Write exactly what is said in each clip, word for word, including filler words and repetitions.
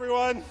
everyone.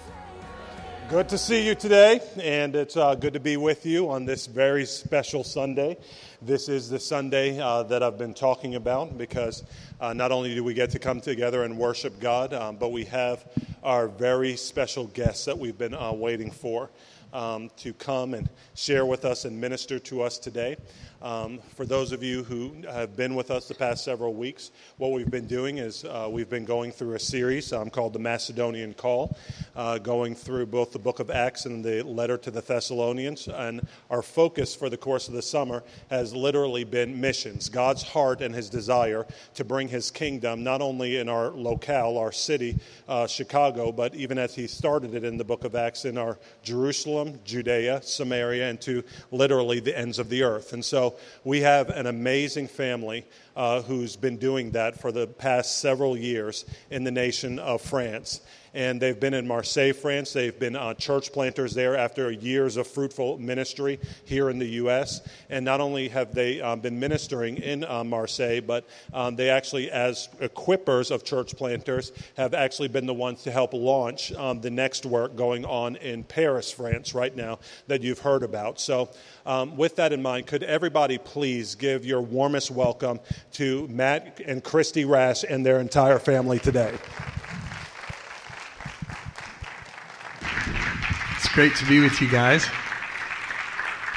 Good to see you today, and it's uh, good to be with you on this very special Sunday. This is the Sunday uh, that I've been talking about because uh, not only do we get to come together and worship God, um, but we have our very special guests that we've been uh, waiting for um, to come and share with us and minister to us today. Um, for those of you who have been with us the past several weeks, what we've been doing is uh, we've been going through a series um, called The Macedonian Call, uh, going through both the book of Acts and the letter to the Thessalonians. And our focus for the course of the summer has literally been missions, God's heart and his desire to bring his kingdom, not only in our locale, our city, uh, Chicago, but even as he started it in the book of Acts in our Jerusalem, Judea, Samaria, and to literally the ends of the earth. And so So we have an amazing family uh, who's been doing that for the past several years in the nation of France. And they've been in Marseille, France. They've been uh, church planters there after years of fruitful ministry here in the U S And not only have they um, been ministering in uh, Marseille, but um, they actually, as equippers of church planters, have actually been the ones to help launch um, the next work going on in Paris, France, right now that you've heard about. So um, with that in mind, could everybody please give your warmest welcome to Matt and Christy Rash and their entire family today. It's great to be with you guys.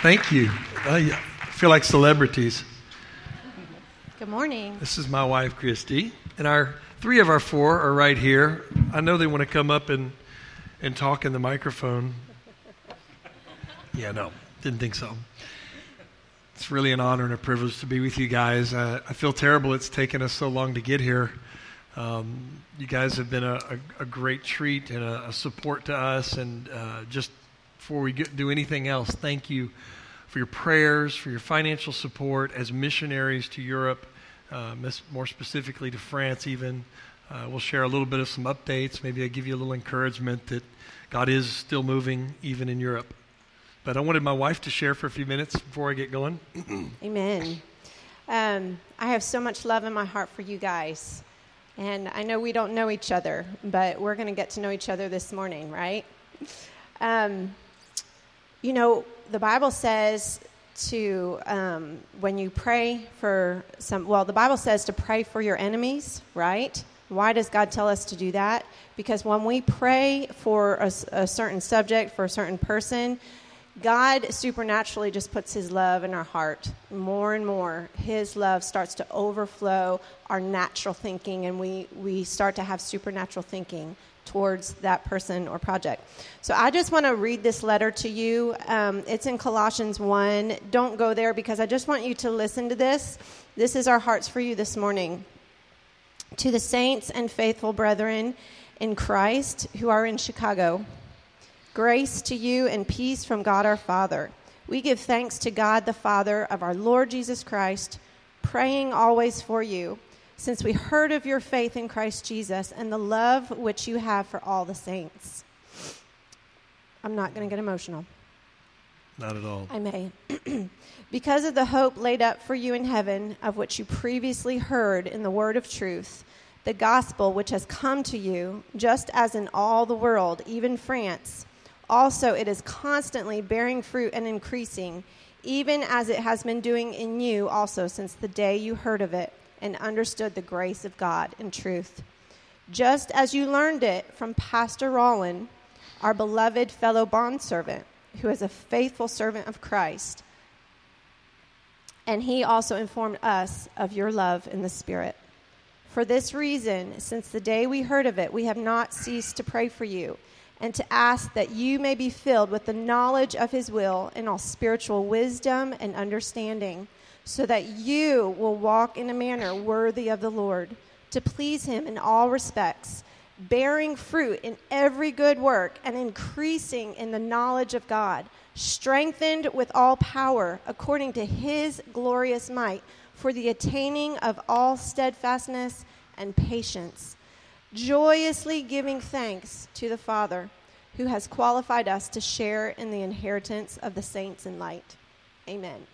Thank you. I feel like celebrities. Good morning. This is my wife, Christy, and our three of our four are right here. I know they want to come up and, and talk in the microphone. Yeah, no, didn't think so. It's really an honor and a privilege to be with you guys. I, I feel terrible it's taken us so long to get here. Um, you guys have been a, a, a great treat and a, a support to us, and uh, just before we get, do anything else, thank you for your prayers, for your financial support as missionaries to Europe, uh, more specifically to France even. Uh, we'll share a little bit of some updates. Maybe I'll give you a little encouragement that God is still moving even in Europe. But I wanted my wife to share for a few minutes before I get going. Amen. Um, I have so much love in my heart for you guys. And I know we don't know each other, but we're going to get to know each other this morning, right? Um, you know, the Bible says to, um, when you pray for some, well, the Bible says to pray for your enemies, right? Why does God tell us to do that? Because when we pray for a, a certain subject, for a certain person, God supernaturally just puts his love in our heart. More and more, his love starts to overflow our natural thinking, and we, we start to have supernatural thinking towards that person or project. So I just want to read this letter to you. Um, it's in Colossians one. Don't go there because I just want you to listen to this. This is our hearts for you this morning. To the saints and faithful brethren in Christ who are in Chicago, grace to you and peace from God our Father. We give thanks to God the Father of our Lord Jesus Christ, praying always for you, since we heard of your faith in Christ Jesus and the love which you have for all the saints. I'm not going to get emotional. Not at all. I may. Because of the hope laid up for you in heaven, of which you previously heard in the word of truth, the gospel which has come to you, just as in all the world, even France. Also, it is constantly bearing fruit and increasing, even as it has been doing in you also since the day you heard of it and understood the grace of God in truth. Just as you learned it from Pastor Rowland, our beloved fellow bondservant, who is a faithful servant of Christ. And he also informed us of your love in the Spirit. For this reason, since the day we heard of it, we have not ceased to pray for you, and to ask that you may be filled with the knowledge of his will in all spiritual wisdom and understanding, so that you will walk in a manner worthy of the Lord, to please him in all respects, bearing fruit in every good work and increasing in the knowledge of God, strengthened with all power according to his glorious might, for the attaining of all steadfastness and patience, joyously giving thanks to the Father, who has qualified us to share in the inheritance of the saints in light. Amen.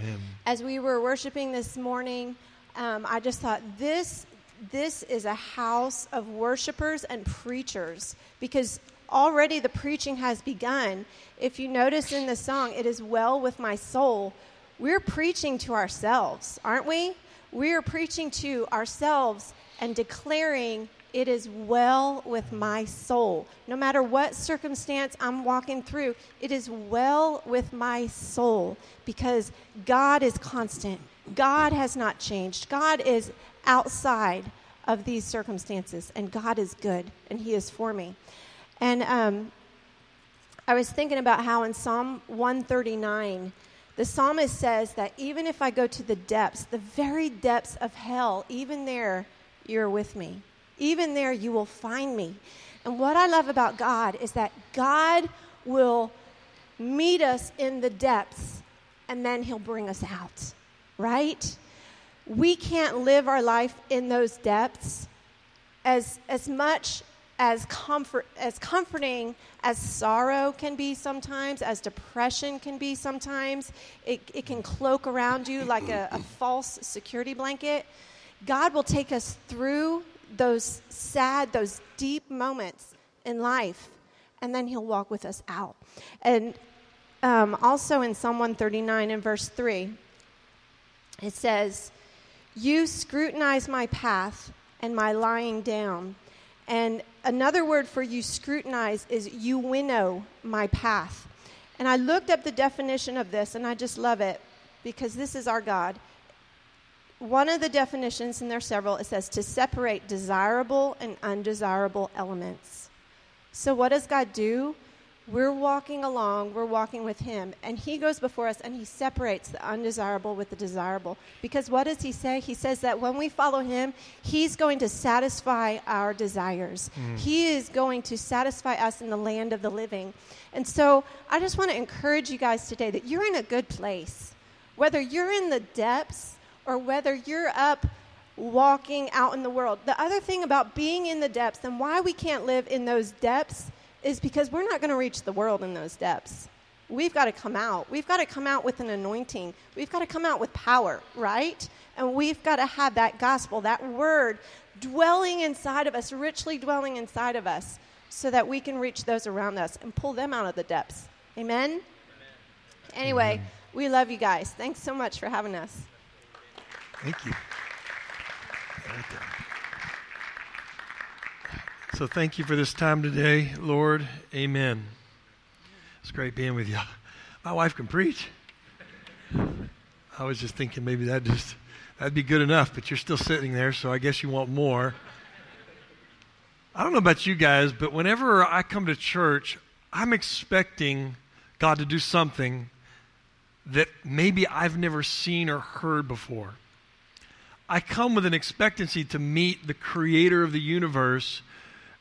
Amen. As we were worshiping this morning, um, I just thought this this is a house of worshipers and preachers, because already the preaching has begun. If you notice in the song, "It is well with my soul," we're preaching to ourselves, aren't we? We are preaching to ourselves and declaring, "It is well with my soul." No matter what circumstance I'm walking through, it is well with my soul, because God is constant. God has not changed. God is outside of these circumstances, and God is good, and he is for me. And um, I was thinking about how in Psalm one thirty-nine, the psalmist says that even if I go to the depths, the very depths of hell, even there you're with me. Even there you will find me. And what I love about God is that God will meet us in the depths, and then he'll bring us out, right? We can't live our life in those depths as as much as comfort, as comforting as sorrow can be sometimes, as depression can be sometimes. It, it can cloak around you like a, a false security blanket. God will take us through those sad, those deep moments in life, and then he'll walk with us out. And um, also in Psalm one thirty-nine in verse three, it says, "You scrutinize my path and my lying down." And another word for "you scrutinize" is "you winnow my path." And I looked up the definition of this, and I just love it, because this is our God. One of the definitions, and there are several, it says to separate desirable and undesirable elements. So what does God do? We're walking along, we're walking with him, and he goes before us, and he separates the undesirable with the desirable. Because what does he say? He says that when we follow him, he's going to satisfy our desires. Mm. He is going to satisfy us in the land of the living. And so I just want to encourage you guys today that you're in a good place. Whether you're in the depths or whether you're up walking out in the world. The other thing about being in the depths and why we can't live in those depths is because we're not going to reach the world in those depths. We've got to come out. We've got to come out with an anointing. We've got to come out with power, right? And we've got to have that gospel, that word dwelling inside of us, richly dwelling inside of us, so that we can reach those around us and pull them out of the depths. Amen? Amen. Anyway, Amen. We love you guys. Thanks so much for having us. Thank you. So thank you for this time today, Lord. Amen. It's great being with you. My wife can preach. I was just thinking maybe that just that'd be good enough, but you're still sitting there, so I guess you want more. I don't know about you guys, but whenever I come to church, I'm expecting God to do something that maybe I've never seen or heard before. I come with an expectancy to meet the creator of the universe,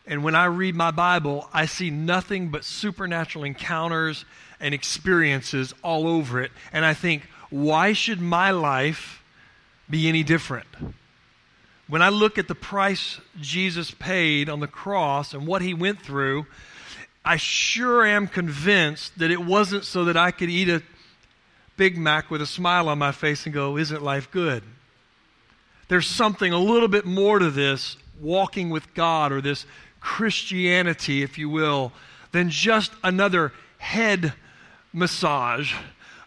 and when I read my Bible, I see nothing but supernatural encounters and experiences all over it, and I think, why should my life be any different? When I look at the price Jesus paid on the cross and what he went through, I sure am convinced that it wasn't so that I could eat a Big Mac with a smile on my face and go, "Isn't life good?" There's something a little bit more to this walking with God, or this Christianity, if you will, than just another head massage,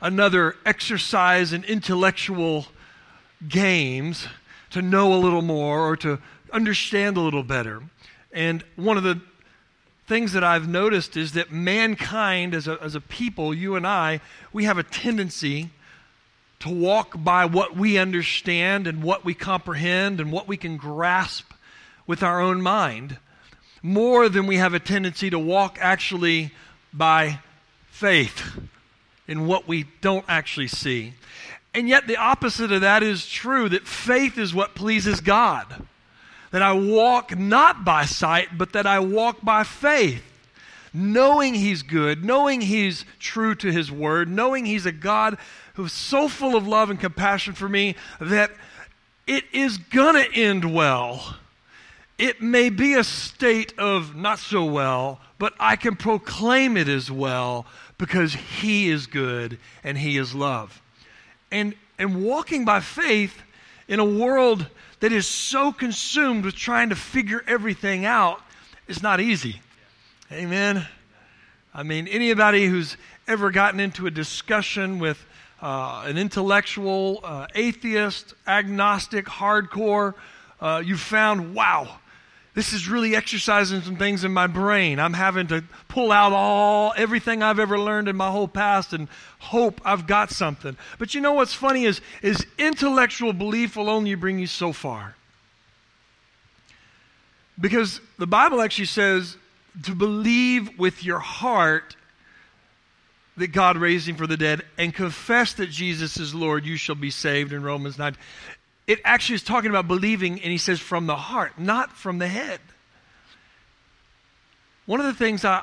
another exercise in intellectual games to know a little more or to understand a little better. And one of the things that I've noticed is that mankind as a, as a people, you and I, we have a tendency to walk by what we understand and what we comprehend and what we can grasp with our own mind, more than we have a tendency to walk actually by faith in what we don't actually see. And yet the opposite of that is true, that faith is what pleases God. That I walk not by sight, but that I walk by faith, knowing he's good, knowing he's true to his word, knowing he's a God who's so full of love and compassion for me that it is going to end well. It may be a state of not so well, but I can proclaim it as well because he is good and he is love. And and walking by faith in a world that is so consumed with trying to figure everything out, it's not easy. Amen. I mean, anybody who's ever gotten into a discussion with uh, an intellectual, uh, atheist, agnostic, hardcore, uh, you found, wow, this is really exercising some things in my brain. I'm having to pull out all everything I've ever learned in my whole past and hope I've got something. But you know what's funny is, is intellectual belief will only bring you so far. Because the Bible actually says to believe with your heart that God raised him from the dead and confess that Jesus is Lord, you shall be saved in Romans nine. It actually is talking about believing, and he says from the heart, not from the head. One of the things I,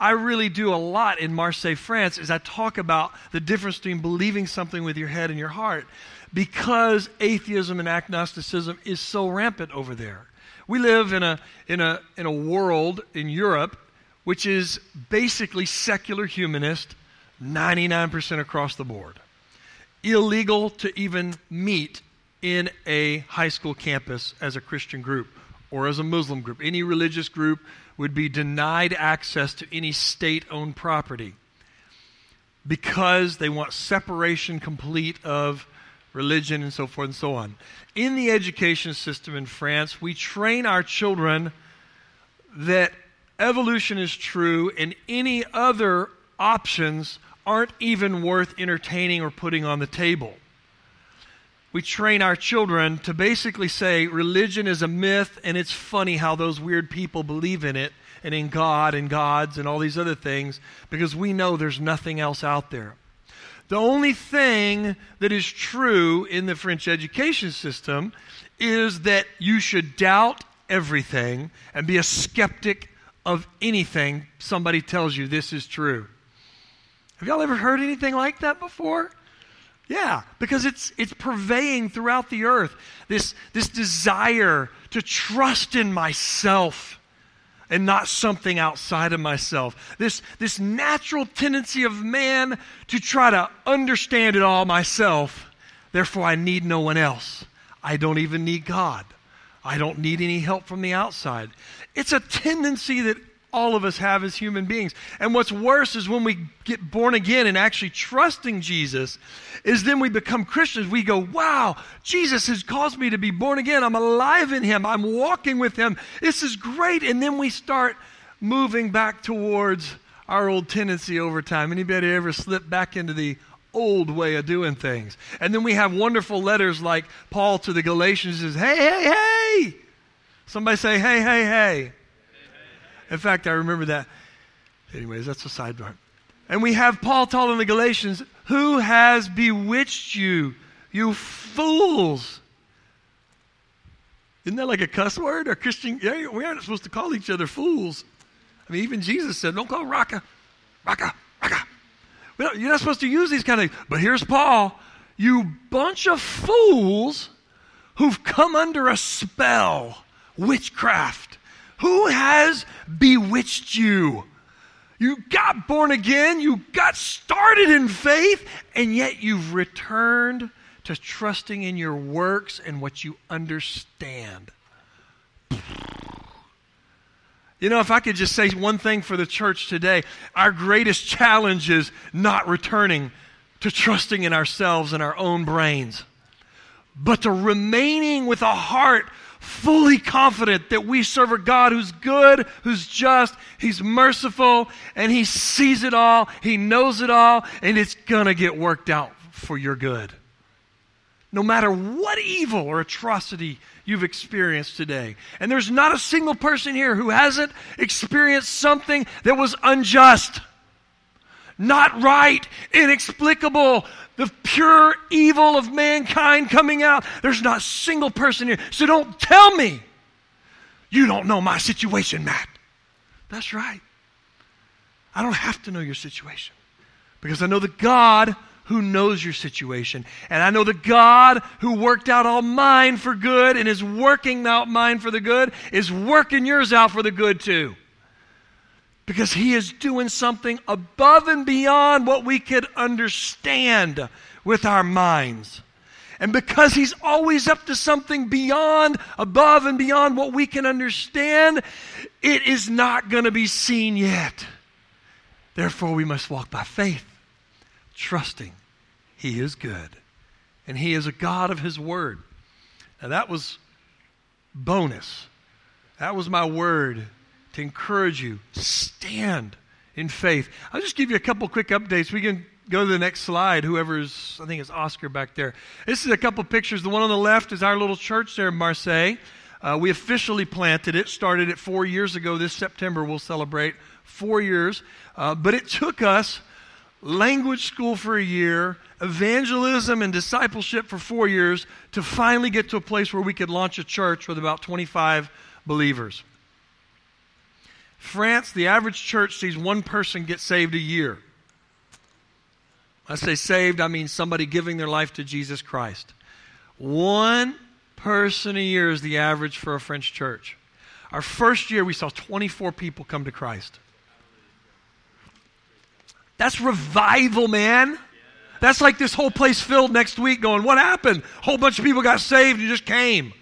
I really do a lot in Marseille, France, is I talk about the difference between believing something with your head and your heart, because atheism and agnosticism is so rampant over there. We live in a, in a, in a world in Europe which is basically secular humanist ninety-nine percent across the board. Illegal to even meet in a high school campus as a Christian group or as a Muslim group. Any religious group would be denied access to any state-owned property because they want separation complete of religion and so forth and so on. In the education system in France, we train our children that evolution is true and any other options aren't even worth entertaining or putting on the table. We train our children to basically say religion is a myth and it's funny how those weird people believe in it and in God and gods and all these other things because we know there's nothing else out there. The only thing that is true in the French education system is that you should doubt everything and be a skeptic of anything somebody tells you this is true. Have y'all ever heard anything like that before? Yeah, because it's it's pervading throughout the earth, this, this desire to trust in myself and not something outside of myself. This, this natural tendency of man to try to understand it all myself, therefore I need no one else. I don't even need God. I don't need any help from the outside. It's a tendency that all of us have as human beings. And what's worse is when we get born again and actually trusting Jesus, is then we become Christians. We go, wow, Jesus has caused me to be born again. I'm alive in him. I'm walking with him. This is great. And then we start moving back towards our old tendency over time. Anybody ever slip back into the old way of doing things? And then we have wonderful letters like Paul to the Galatians says, hey, hey, hey. Somebody say, hey, hey, hey. In fact, I remember that. Anyways, that's a sidebar. And we have Paul telling the Galatians, who has bewitched you, you fools? Isn't that like a cuss word? Or Christian? Yeah, we aren't supposed to call each other fools. I mean, even Jesus said, don't call Raka, Raka, Raka. You're not supposed to use these kind of things. But here's Paul, you bunch of fools who've come under a spell, witchcraft. Who has bewitched you? You got born again, you got started in faith, and yet you've returned to trusting in your works and what you understand. You know, if I could just say one thing for the church today, our greatest challenge is not returning to trusting in ourselves and our own brains, but to remaining with a heart fully confident that we serve a God who's good, who's just, he's merciful, and he sees it all, he knows it all, and it's going to get worked out for your good. No matter what evil or atrocity you've experienced today. And there's not a single person here who hasn't experienced something that was unjust, not right, inexplicable, the pure evil of mankind coming out. There's not a single person here. So don't tell me you don't know my situation, Matt. That's right. I don't have to know your situation because I know the God who knows your situation. And I know the God who worked out all mine for good and is working out mine for the good is working yours out for the good too. Because he is doing something above and beyond what we could understand with our minds. And because he's always up to something beyond, above and beyond what we can understand, it is not going to be seen yet. Therefore, we must walk by faith, trusting he is good. And he is a God of his word. Now that was bonus. That was my word to encourage you. Stand in faith. I'll just give you a couple quick updates. We can go to the next slide. Whoever's, I think it's Oscar back there. This is a couple pictures. The one on the left is our little church there in Marseille. Uh, we officially planted it. Started it four years ago. This September we'll celebrate four years. Uh, but it took us language school for a year, evangelism and discipleship for four years to finally get to a place where we could launch a church with about twenty-five believers. France, the average church sees one person get saved a year. When I say saved, I mean somebody giving their life to Jesus Christ. One person a year is the average for a French church. Our first year, we saw twenty-four people come to Christ. That's revival, man. That's like this whole place filled next week going, what happened? A whole bunch of people got saved and just came.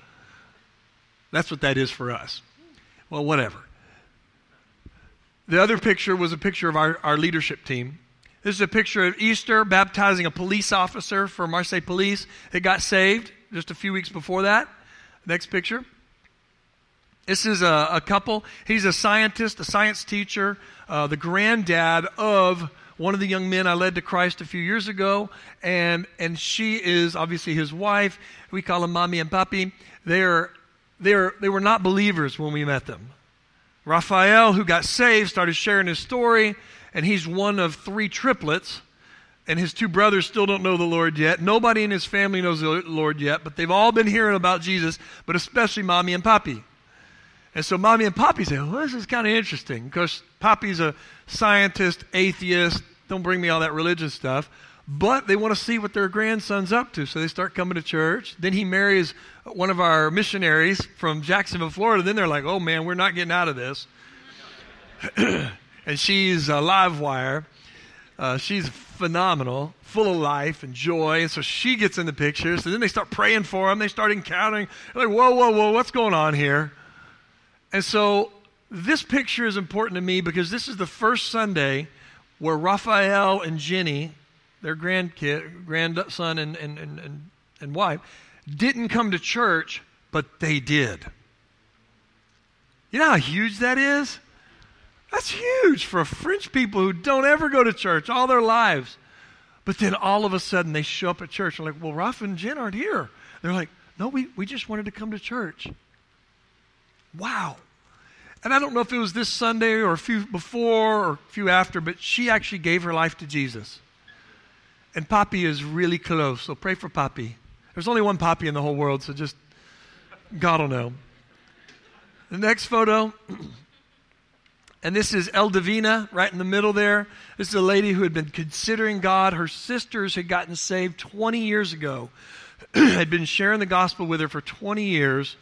That's what that is for us. Well, whatever. The other picture was a picture of our, our leadership team. This is a picture of Easter baptizing a police officer for Marseille Police that got saved just a few weeks before that. Next picture. This is a, a couple. He's a scientist, a science teacher, uh, the granddad of one of the young men I led to Christ a few years ago, and and she is obviously his wife. We call them Mommy and Papi. They are, they are, they were not believers when we met them. Raphael, who got saved, started sharing his story, and he's one of three triplets, and his two brothers still don't know the Lord yet. Nobody in his family knows the Lord yet, but they've all been hearing about Jesus, but especially Mommy and Papi. And so Mommy and Papi say, well, this is kind of interesting because Papi's a scientist, atheist, don't bring me all that religious stuff. But they want to see what their grandson's up to, so they start coming to church. Then he marries one of our missionaries from Jacksonville, Florida. Then they're like, oh, man, we're not getting out of this. And she's a live wire. Uh, she's phenomenal, full of life and joy. And so she gets in the picture. So then they start praying for him. They start encountering. They're like, whoa, whoa, whoa, what's going on here? And so this picture is important to me because this is the first Sunday where Raphael and Jenny, their grandkid, grandson and, and, and, and wife, didn't come to church, but they did. You know how huge that is? That's huge for French people who don't ever go to church all their lives. But then all of a sudden they show up at church. And like, well, Raphael and Jen aren't here. They're like, no, we, we just wanted to come to church. Wow. And I don't know if it was this Sunday or a few before or a few after, but she actually gave her life to Jesus. And Papi is really close, so pray for Papi. There's only one Papi in the whole world, so just God will know. The next photo, and this is Eldavina right in the middle there. This is a lady who had been considering God. Her sisters had gotten saved twenty years ago, had been sharing the gospel with her for twenty years.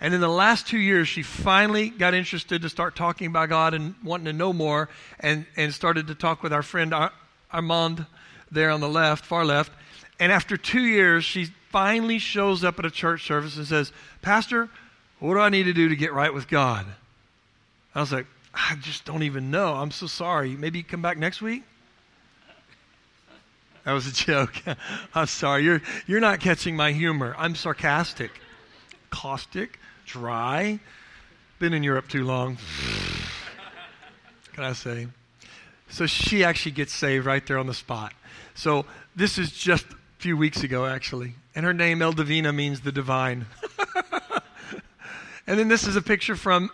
And in the last two years, she finally got interested to start talking about God and wanting to know more, and, and started to talk with our friend Ar- Armand there on the left, far left. And after two years, she finally shows up at a church service and says, Pastor, what do I need to do to get right with God? I was like, I just don't even know. I'm so sorry. Maybe you come back next week? That was a joke. I'm sorry. You're, you're not catching my humor. I'm sarcastic, caustic. Dry. Been in Europe too long. Can I say? So she actually gets saved right there on the spot. So this is just a few weeks ago, actually. And her name, Eldavina, means the divine. And then this is a picture from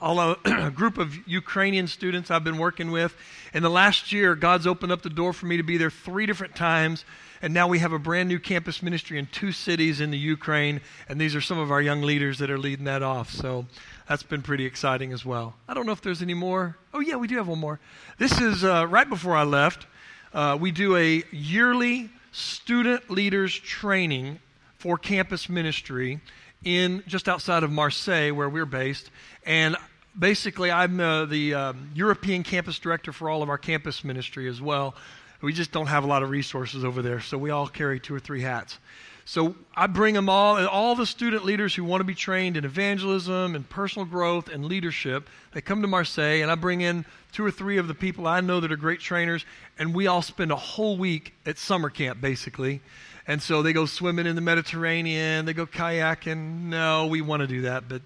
all a group of Ukrainian students I've been working with. In the last year, God's opened up the door for me to be there three different times. And now we have a brand new campus ministry in two cities in the Ukraine. And these are some of our young leaders that are leading that off. So that's been pretty exciting as well. I don't know if there's any more. Oh, yeah, we do have one more. This is uh, right before I left. Uh, we do a yearly student leaders training for campus ministry in just outside of Marseille, where we're based. And basically, I'm uh, the um, European campus director for all of our campus ministry as well. We just don't have a lot of resources over there, so we all carry two or three hats. So I bring them all, and all the student leaders who want to be trained in evangelism and personal growth and leadership, they come to Marseille, and I bring in two or three of the people I know that are great trainers, and we all spend a whole week at summer camp, basically. And so they go swimming in the Mediterranean, they go kayaking. No, we want to do that, but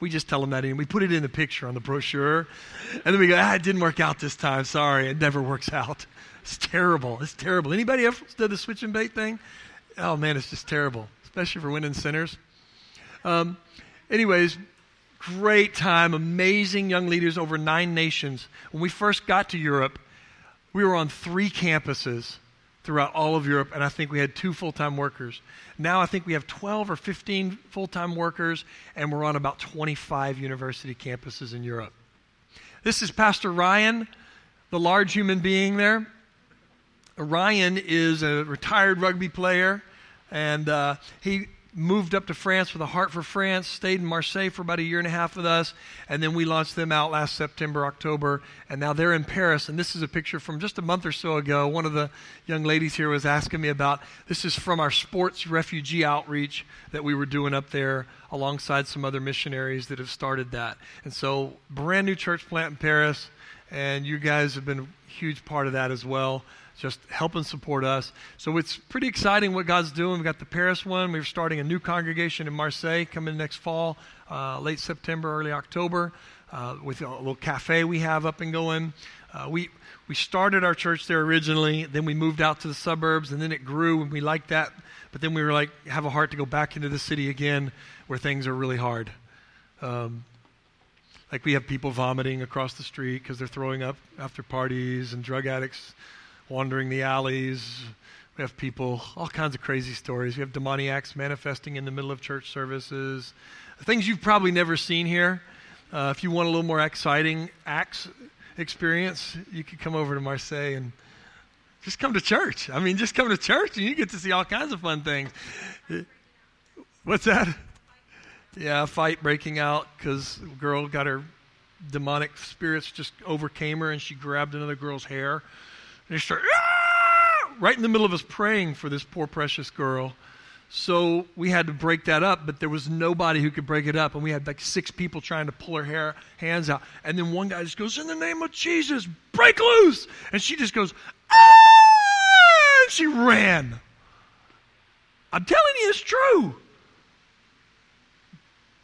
we just tell them that, and we put it in the picture on the brochure. And then we go, ah, it didn't work out this time. Sorry, it never works out. It's terrible. It's terrible. Anybody else did the switch and bait thing? Oh, man, it's just terrible, especially for winning sinners. Um, anyways, great time, amazing young leaders over nine nations. When we first got to Europe, we were on three campuses throughout all of Europe, and I think we had two full-time workers. Now I think we have twelve or fifteen full-time workers, and we're on about twenty-five university campuses in Europe. This is Pastor Ryan, the large human being there. Ryan is a retired rugby player, and uh, he moved up to France with a heart for France, stayed in Marseille for about a year and a half with us, and then we launched them out last September, October, and now they're in Paris. And this is a picture from just a month or so ago. One of the young ladies here was asking me about, this is from our sports refugee outreach that we were doing up there alongside some other missionaries that have started that. And so, brand new church plant in Paris, and you guys have been a huge part of that as well, just help and support us. So it's pretty exciting what God's doing. We've got the Paris one. We're starting a new congregation in Marseille coming next fall, uh, late September, early October, uh, with a little cafe we have up and going. Uh, we we started our church there originally. Then we moved out to the suburbs, and then it grew, and we liked that. But then we were like, have a heart to go back into the city again where things are really hard. Um Like we have people vomiting across the street because they're throwing up after parties, and drug addicts wandering the alleys. We have people, all kinds of crazy stories. We have demoniacs manifesting in the middle of church services. Things you've probably never seen here. Uh, if you want a little more exciting Acts experience, you could come over to Marseille and just come to church. I mean, just come to church and you get to see all kinds of fun things. What's that? Yeah, a fight breaking out because a girl got her demonic spirits just overcame her, and she grabbed another girl's hair. And they start, ah! Right in the middle of us praying for this poor, precious girl. So we had to break that up, but there was nobody who could break it up. And we had like six people trying to pull her hair, hands out. And then one guy just goes, in the name of Jesus, break loose. And she just goes, ah! And she ran. I'm telling you, it's true.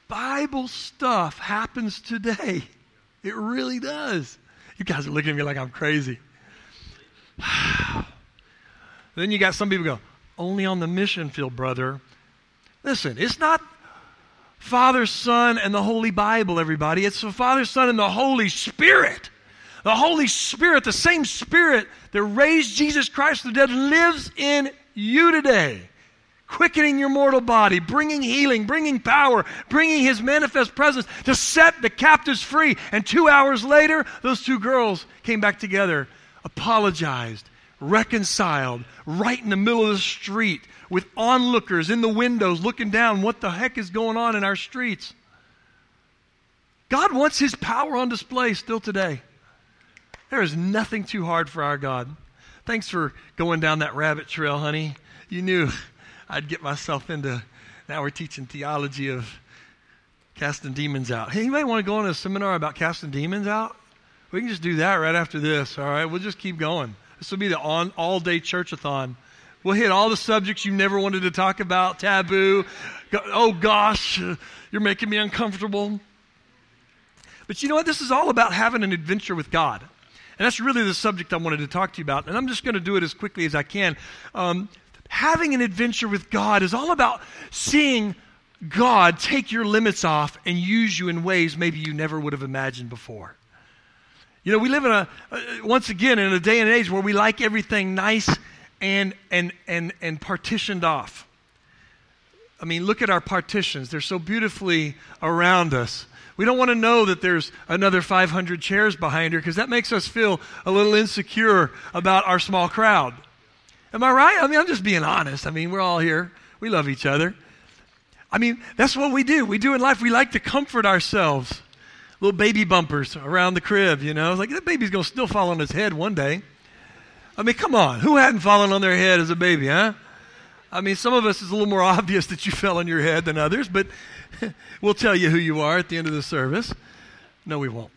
Bible stuff happens today. It really does. You guys are looking at me like I'm crazy. Then you got some people go, only on the mission field, brother. Listen, it's not Father, Son, and the Holy Bible, everybody. It's the Father, Son, and the Holy Spirit. The Holy Spirit, the same Spirit that raised Jesus Christ from the dead, lives in you today, quickening your mortal body, bringing healing, bringing power, bringing his manifest presence to set the captives free. And two hours later, those two girls came back together, apologized, reconciled, right in the middle of the street with onlookers in the windows looking down. What the heck is going on in our streets? God wants his power on display still today. There is nothing too hard for our God. Thanks for going down that rabbit trail, honey. You knew I'd get myself into, now we're teaching theology of casting demons out. Hey, you might want to go on a seminar about casting demons out. We can just do that right after this, all right? We'll just keep going. This will be the on, all-day church-a-thon. We'll hit all the subjects you never wanted to talk about, taboo. Go, oh, gosh, you're making me uncomfortable. But you know what? This is all about having an adventure with God. And that's really the subject I wanted to talk to you about. And I'm just going to do it as quickly as I can. Um, Having an adventure with God is all about seeing God take your limits off and use you in ways maybe you never would have imagined before. You know, we live in a, uh, once again, in a day and age where we like everything nice and, and, and, and partitioned off. I mean, look at our partitions. They're so beautifully around us. We don't want to know that there's another five hundred chairs behind her because that makes us feel a little insecure about our small crowd. Am I right? I mean, I'm just being honest. I mean, we're all here. We love each other. I mean, that's what we do. We do in life. We like to comfort ourselves. Little baby bumpers around the crib, you know. It's like, that baby's going to still fall on his head one day. I mean, come on. Who hadn't fallen on their head as a baby, huh? I mean, some of us it's a little more obvious that you fell on your head than others, but we'll tell you who you are at the end of the service. No, we won't.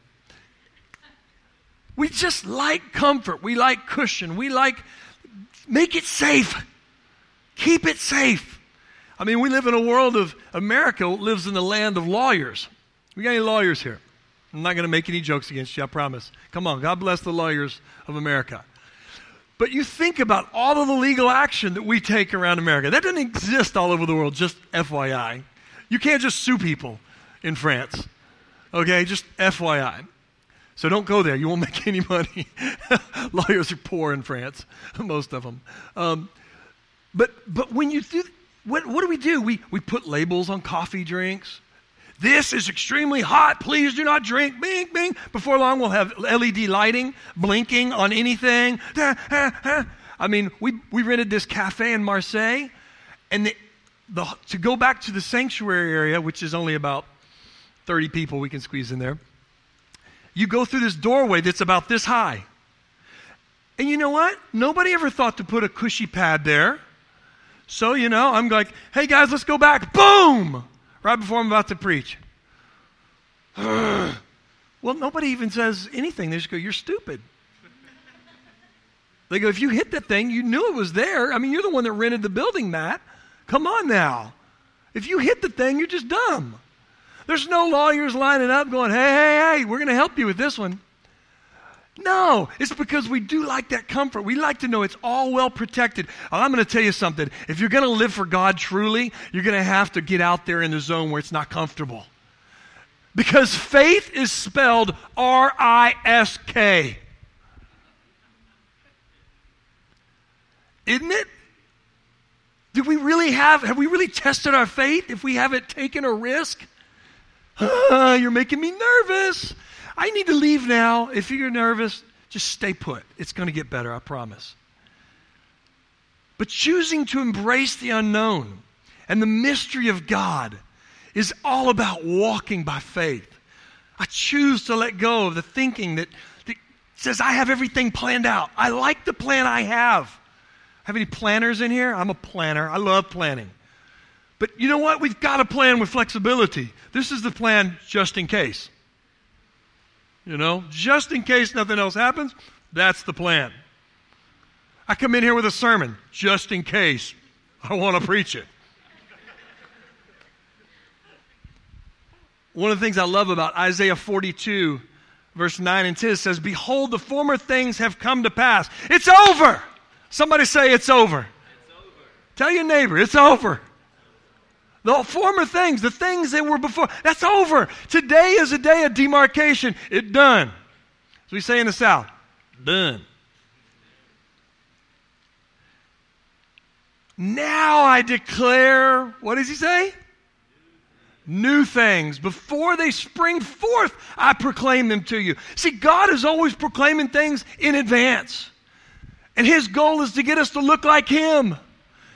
We just like comfort. We like cushion. We like, make it safe. Keep it safe. I mean, we live in a world of, America lives in the land of lawyers. We got any lawyers here? I'm not going to make any jokes against you, I promise. Come on, God bless the lawyers of America. But you think about all of the legal action that we take around America. That doesn't exist all over the world, just F Y I. You can't just sue people in France, okay? Just F Y I. So don't go there. You won't make any money. Lawyers are poor in France, most of them. Um, but but when you do, what, what do we do? We we put labels on coffee drinks. This is extremely hot. Please do not drink. Bing, bing. Before long, we'll have L E D lighting blinking on anything. Da, ha, ha. I mean, we we rented this cafe in Marseille, and the, the to go back to the sanctuary area, which is only about thirty people we can squeeze in there. You go through this doorway that's about this high. And you know what? Nobody ever thought to put a cushy pad there. So, you know, I'm like, hey, guys, let's go back. Boom! Right before I'm about to preach. Well, nobody even says anything. They just go, you're stupid. They go, if you hit that thing, you knew it was there. I mean, you're the one that rented the building, Matt. Come on now. If you hit the thing, you're just dumb. There's no lawyers lining up going, hey, hey, hey, we're going to help you with this one. No, it's because we do like that comfort. We like to know it's all well protected. I'm going to tell you something. If you're going to live for God truly, you're going to have to get out there in the zone where it's not comfortable. Because faith is spelled R I S K. Isn't it? Did we really have, have we really tested our faith if we haven't taken a risk? Uh, you're making me nervous. I need to leave now. If you're nervous, just stay put. It's going to get better, I promise. But choosing to embrace the unknown and the mystery of God is all about walking by faith. I choose to let go of the thinking that, that says, I have everything planned out. I like the plan I have. Have any planners in here? I'm a planner. I love planning. But you know what? We've got to plan with flexibility. This is the plan just in case. You know, just in case nothing else happens, that's the plan. I come in here with a sermon, just in case I want to preach it. One of the things I love about Isaiah forty-two, verse nine and ten says, behold, the former things have come to pass. It's over. Somebody say it's over. It's over. Tell your neighbor, it's over. The former things, the things that were before, that's over. Today is a day of demarcation. It's done. As we say in the South, done. Now I declare, what does he say? New things. Before they spring forth, I proclaim them to you. See, God is always proclaiming things in advance. And his goal is to get us to look like him.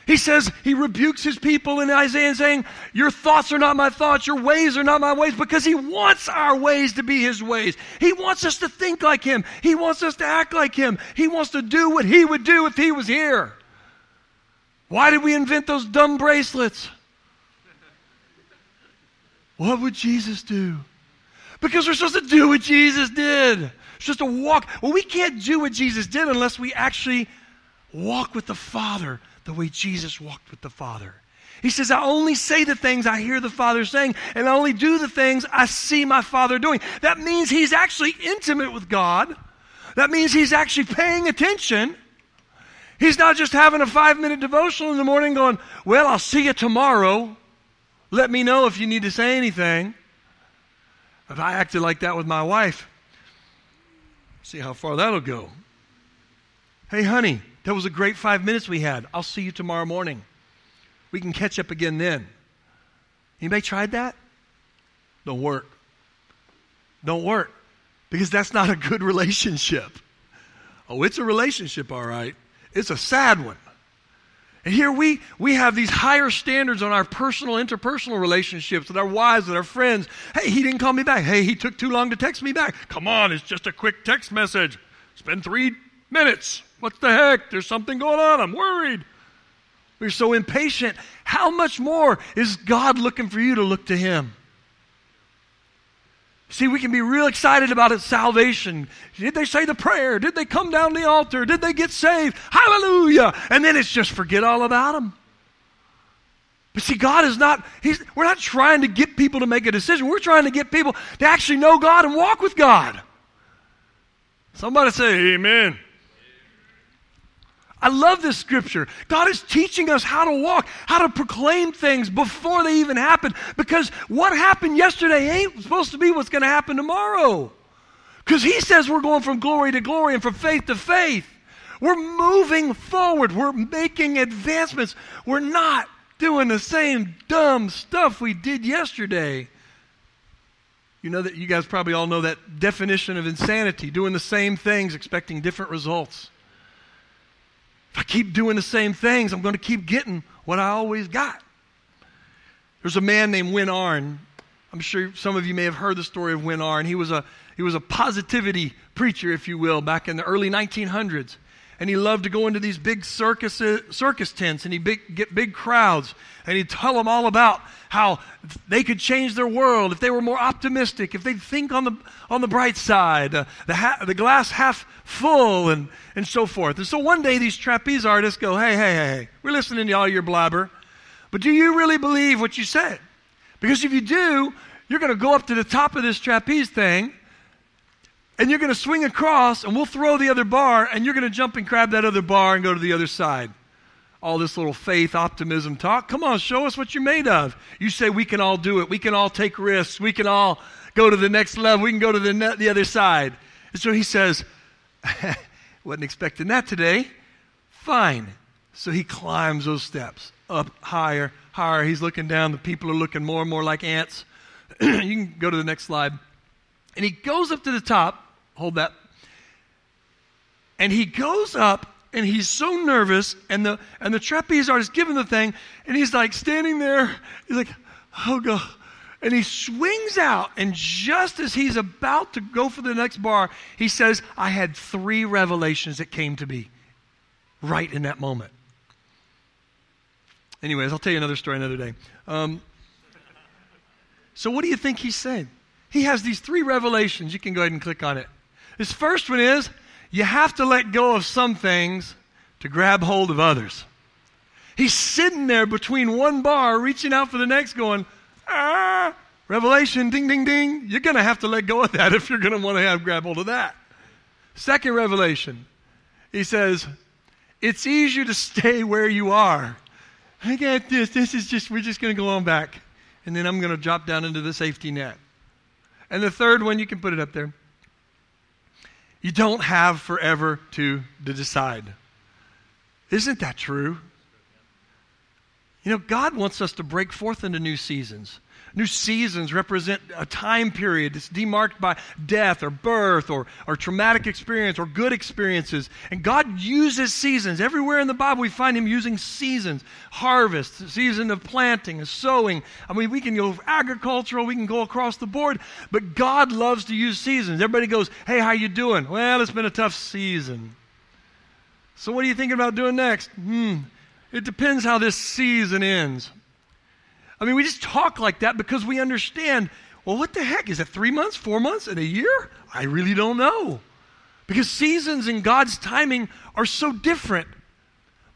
He says, he rebukes his people in Isaiah saying, your thoughts are not my thoughts, your ways are not my ways, because he wants our ways to be his ways. He wants us to think like him. He wants us to act like him. He wants to do what he would do if he was here. Why did we invent those dumb bracelets? What would Jesus do? Because we're supposed to do what Jesus did. We're supposed to walk. Well, we can't do what Jesus did unless we actually walk with the Father the way Jesus walked with the Father. He says, I only say the things I hear the Father saying, and I only do the things I see my Father doing. That means he's actually intimate with God. That means he's actually paying attention. He's not just having a five-minute devotional in the morning going, well, I'll see you tomorrow. Let me know if you need to say anything. If I acted like that with my wife, see how far that'll go. Hey, honey, that was a great five minutes we had. I'll see you tomorrow morning. We can catch up again then. Anybody tried that? Don't work. Don't work. Because that's not a good relationship. Oh, it's a relationship, all right. It's a sad one. And here we, we have these higher standards on our personal, interpersonal relationships with our wives and our friends. Hey, he didn't call me back. Hey, he took too long to text me back. Come on, it's just a quick text message. It's been three minutes. What the heck? There's something going on. I'm worried. We're so impatient. How much more is God looking for you to look to him? See, we can be real excited about his salvation. Did they say the prayer? Did they come down the altar? Did they get saved? Hallelujah! And then it's just forget all about him. But see, God is not, he's, we're not trying to get people to make a decision. We're trying to get people to actually know God and walk with God. Somebody say amen. I love this scripture. God is teaching us how to walk, how to proclaim things before they even happen, because what happened yesterday ain't supposed to be what's going to happen tomorrow, because he says we're going from glory to glory and from faith to faith. We're moving forward. We're making advancements. We're not doing the same dumb stuff we did yesterday. You know that you guys probably all know that definition of insanity, doing the same things, expecting different results. If I keep doing the same things, I'm going to keep getting what I always got. There's a man named Win Arn. I'm sure some of you may have heard the story of Win Arn. He was a he was a positivity preacher, if you will, back in the early nineteen hundreds. And he loved to go into these big circuses, circus tents, and he'd big, get big crowds. And he'd tell them all about how they could change their world if they were more optimistic, if they'd think on the on the bright side, uh, the ha- the glass half full, and, and so forth. And so one day these trapeze artists go, hey, hey, hey, hey, we're listening to all your blabber, but do you really believe what you said? Because if you do, you're going to go up to the top of this trapeze thing, and you're going to swing across, and we'll throw the other bar, and you're going to jump and grab that other bar and go to the other side. All this little faith, optimism talk. Come on, show us what you're made of. You say we can all do it. We can all take risks. We can all go to the next level. We can go to the ne- the other side. And so he says, wasn't expecting that today. Fine. So he climbs those steps up higher, higher. He's looking down. The people are looking more and more like ants. You can go to the next slide. And he goes up to the top. Hold that. And he goes up, and he's so nervous, and the and the trapeze artist gives him the thing, and he's like standing there, he's like, oh God. And he swings out, and just as he's about to go for the next bar, he says, I had three revelations that came to me right in that moment. Anyways, I'll tell you another story another day. Um, so what do you think he said? He has these three revelations. You can go ahead and click on it. This first one is, you have to let go of some things to grab hold of others. He's sitting there between one bar, reaching out for the next, going, ah, revelation, ding, ding, ding. You're going to have to let go of that if you're going to want to have grab hold of that. Second revelation, he says, it's easier to stay where you are. I got this. This is just, we're just going to go on back. And then I'm going to drop down into the safety net. And the third one, you can put it up there. You don't have forever to, to decide. Isn't that true? You know, God wants us to break forth into new seasons. New seasons represent a time period that's demarked by death or birth or, or traumatic experience or good experiences. And God uses seasons. Everywhere in the Bible we find him using seasons. Harvest, season of planting, of sowing. I mean, we can go agricultural, we can go across the board, but God loves to use seasons. Everybody goes, hey, how you doing? Well, it's been a tough season. So what are you thinking about doing next? Hmm, it depends how this season ends. I mean, we just talk like that because we understand, well, what the heck? Is it three months, four months, and a year? I really don't know. Because seasons in God's timing are so different.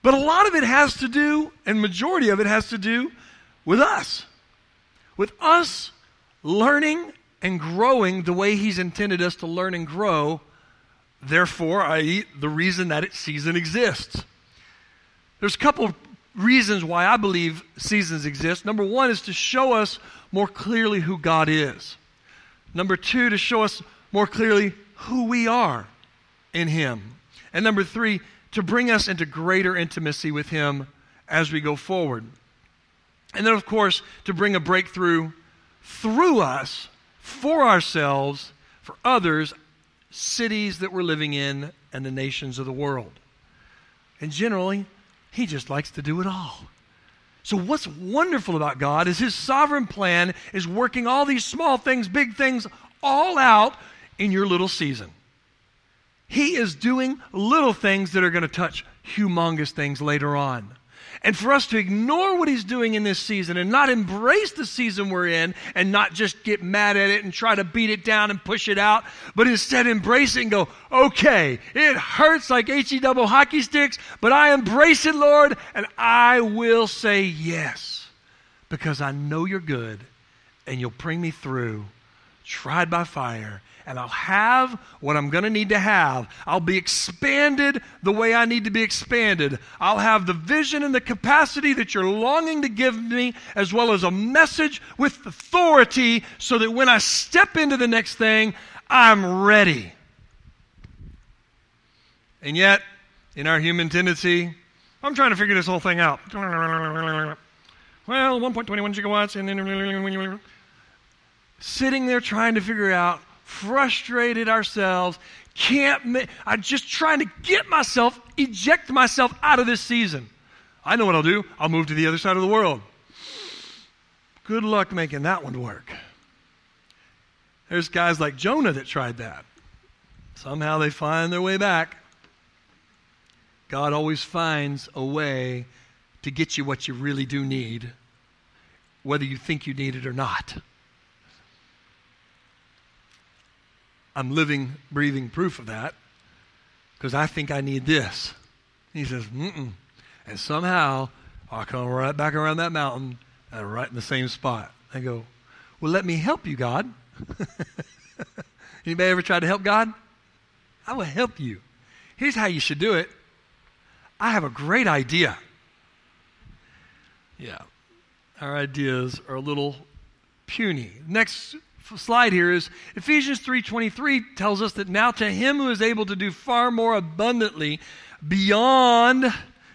But a lot of it has to do, and majority of it has to do, with us. With us learning and growing the way he's intended us to learn and grow, therefore, that is the reason that its season exists. There's a couple of reasons why I believe seasons exist. Number one is to show us more clearly who God is. Number two, to show us more clearly who we are in him. And number three, to bring us into greater intimacy with him as we go forward. And then, of course, to bring a breakthrough through us, for ourselves, for others, cities that we're living in, and the nations of the world. And generally, he just likes to do it all. So what's wonderful about God is his sovereign plan is working all these small things, big things, all out in your little season. He is doing little things that are going to touch humongous things later on. And for us to ignore what he's doing in this season and not embrace the season we're in and not just get mad at it and try to beat it down and push it out, but instead embrace it and go, okay, it hurts like H E double hockey sticks, but I embrace it, Lord, and I will say yes because I know you're good and you'll bring me through, tried by fire, and I'll have what I'm going to need to have. I'll be expanded the way I need to be expanded. I'll have the vision and the capacity that you're longing to give me, as well as a message with authority, so that when I step into the next thing, I'm ready. And yet, in our human tendency, I'm trying to figure this whole thing out. Well, one point two one gigawatts, and then sitting there trying to figure out, frustrated ourselves, can't make, I'm just trying to get myself, eject myself out of this season. I know what I'll do. I'll move to the other side of the world. Good luck making that one work. There's guys like Jonah that tried that. Somehow they find their way back. God always finds a way to get you what you really do need, whether you think you need it or not. I'm living, breathing proof of that because I think I need this. He says, mm-mm. And somehow I'll come right back around that mountain and right in the same spot. I go, well, let me help you, God. Anybody ever tried to help God? I will help you. Here's how you should do it. I have a great idea. Yeah, our ideas are a little puny. Next slide here is Ephesians three twenty-three tells us that now to him who is able to do far more abundantly beyond,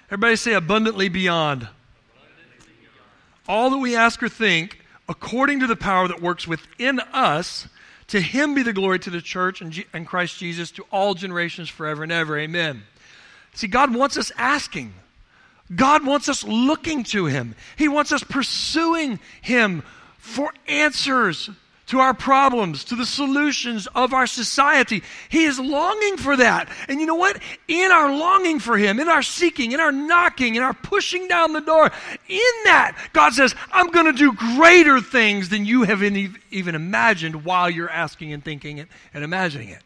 everybody say abundantly beyond. Abundantly beyond. All that we ask or think according to the power that works within us, to him be the glory to the church and, G- and Christ Jesus to all generations forever and ever. Amen. See, God wants us asking. God wants us looking to him. He wants us pursuing him for answers to our problems, to the solutions of our society. He is longing for that. And you know what? In our longing for him, in our seeking, in our knocking, in our pushing down the door, in that, God says, I'm going to do greater things than you have any, even imagined while you're asking and thinking it and imagining it.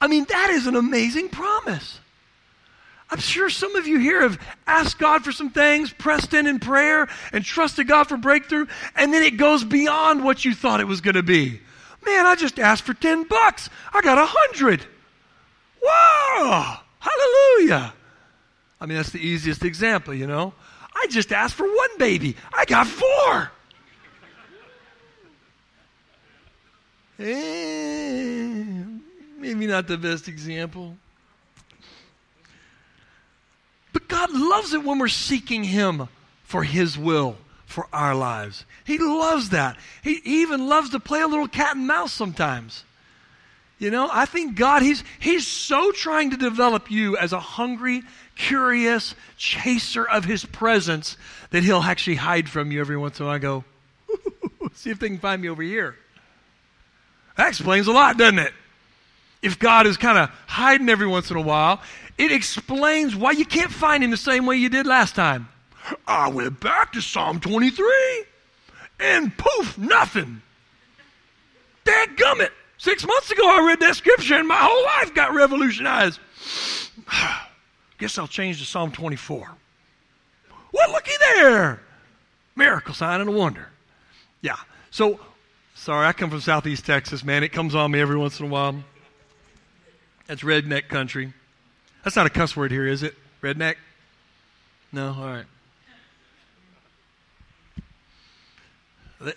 I mean, that is an amazing promise. I'm sure some of you here have asked God for some things, pressed in in prayer, and trusted God for breakthrough, and then it goes beyond what you thought it was going to be. Man, I just asked for ten bucks. I got a hundred. Wow! Hallelujah! I mean, that's the easiest example, you know. I just asked for one baby. I got four. eh, maybe not the best example. But God loves it when we're seeking him for his will for our lives. He loves that. He even loves to play a little cat and mouse sometimes. You know, I think God, he's, he's so trying to develop you as a hungry, curious chaser of his presence that he'll actually hide from you every once in a while and go, see if they can find me over here. That explains a lot, doesn't it? If God is kind of hiding every once in a while, it explains why you can't find him the same way you did last time. I went back to Psalm twenty-three and poof, nothing. Dadgummit. Six months ago I read that scripture and my whole life got revolutionized. Guess I'll change to Psalm twenty-four. Well, looky there. Miracle, sign, and a wonder. Yeah. So, sorry, I come from Southeast Texas, man. It comes on me every once in a while. That's redneck country. That's not a cuss word here, is it? Redneck? No? All right.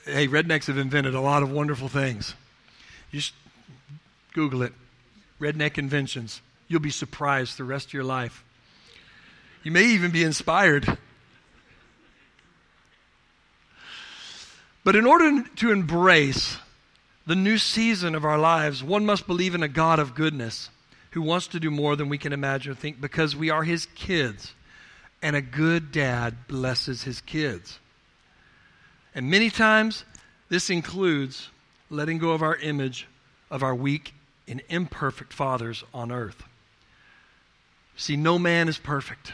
Hey, rednecks have invented a lot of wonderful things. You should Google it. Redneck inventions. You'll be surprised the rest of your life. You may even be inspired. But in order to embrace the new season of our lives, one must believe in a God of goodness who wants to do more than we can imagine or think, because we are his kids, and a good dad blesses his kids. And many times, this includes letting go of our image of our weak and imperfect fathers on earth. See, no man is perfect.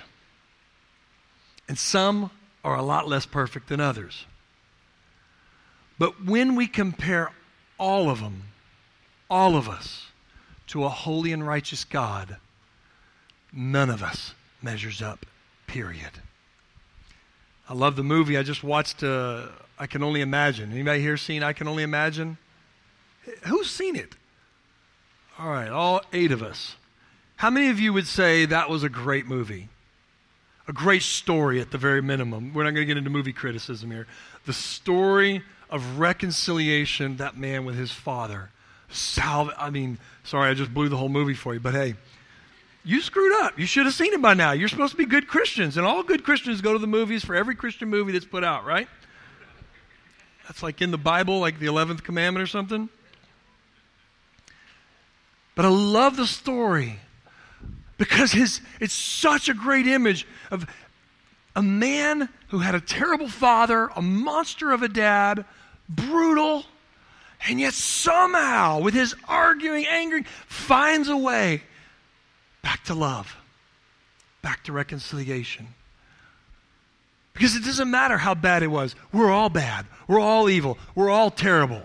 And some are a lot less perfect than others. But when we compare all of them, all of us, to a holy and righteous God, none of us measures up, period. I love the movie. I just watched uh, I Can Only Imagine. Anybody here seen I Can Only Imagine? Who's seen it? All right, all eight of us. How many of you would say that was a great movie? A great story at the very minimum. We're not going to get into movie criticism here. The story of reconciliation, that man with his father. Salve, I mean, sorry, I just blew the whole movie for you, but hey, you screwed up. You should have seen it by now. You're supposed to be good Christians, and all good Christians go to the movies for every Christian movie that's put out, right? That's like in the Bible, like the eleventh commandment or something. But I love the story because his it's such a great image of a man who had a terrible father, a monster of a dad, brutal, and yet somehow, with his arguing, angering, finds a way back to love, back to reconciliation. Because it doesn't matter how bad it was. We're all bad. We're all evil. We're all terrible.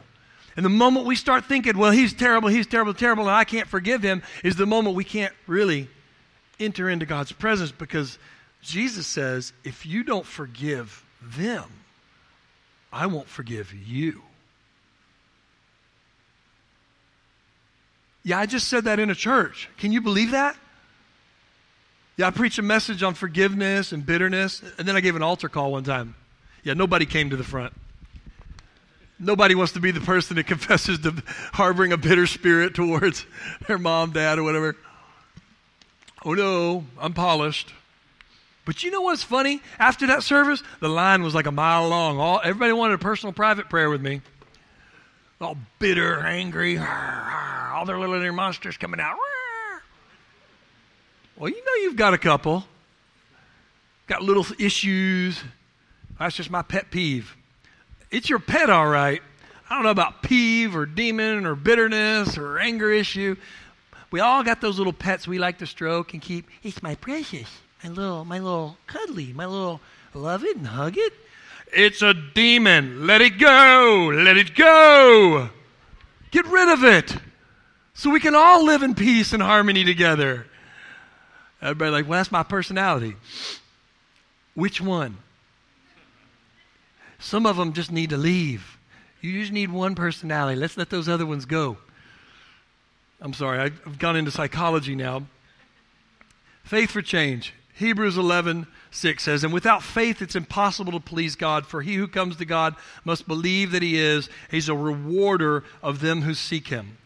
And the moment we start thinking, well, he's terrible, he's terrible, terrible, and I can't forgive him, is the moment we can't really enter into God's presence, because Jesus says, if you don't forgive them, I won't forgive you. Yeah, I just said that in a church. Can you believe that? Yeah, I preached a message on forgiveness and bitterness, and then I gave an altar call one time. Yeah, nobody came to the front. Nobody wants to be the person that confesses to harboring a bitter spirit towards their mom, dad, or whatever. Oh, no, I'm polished. But you know what's funny? After that service, the line was like a mile long. All, everybody wanted a personal private prayer with me. All bitter, angry, all their little inner monsters coming out. Well, you know you've got a couple. Got little issues. That's just my pet peeve. It's your pet, all right. I don't know about peeve or demon or bitterness or anger issue. We all got those little pets we like to stroke and keep. It's my precious, my little, my little cuddly, my little love it and hug it. It's a demon. Let it go. Let it go. Get rid of it so we can all live in peace and harmony together. Everybody like, well, that's my personality. Which one? Some of them just need to leave. You just need one personality. Let's let those other ones go. I'm sorry. I've gone into psychology now. Faith for change. Hebrews eleven six says, and without faith it's impossible to please God, for he who comes to God must believe that he is. He's a rewarder of them who seek him.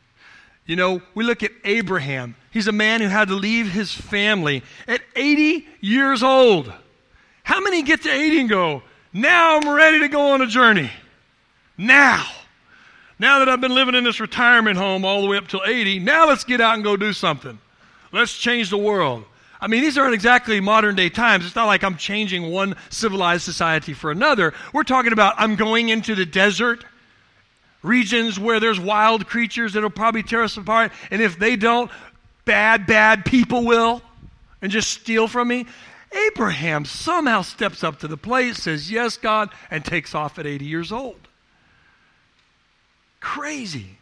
You know, we look at Abraham. He's a man who had to leave his family at eighty years old. How many get to eighty and go, now I'm ready to go on a journey? Now. Now that I've been living in this retirement home all the way up till eighty, now let's get out and go do something. Let's change the world. I mean, these aren't exactly modern-day times. It's not like I'm changing one civilized society for another. We're talking about I'm going into the desert, regions where there's wild creatures that will probably tear us apart, and if they don't, bad, bad people will, and just steal from me. Abraham somehow steps up to the plate, says, yes, God, and takes off at eighty years old. Crazy.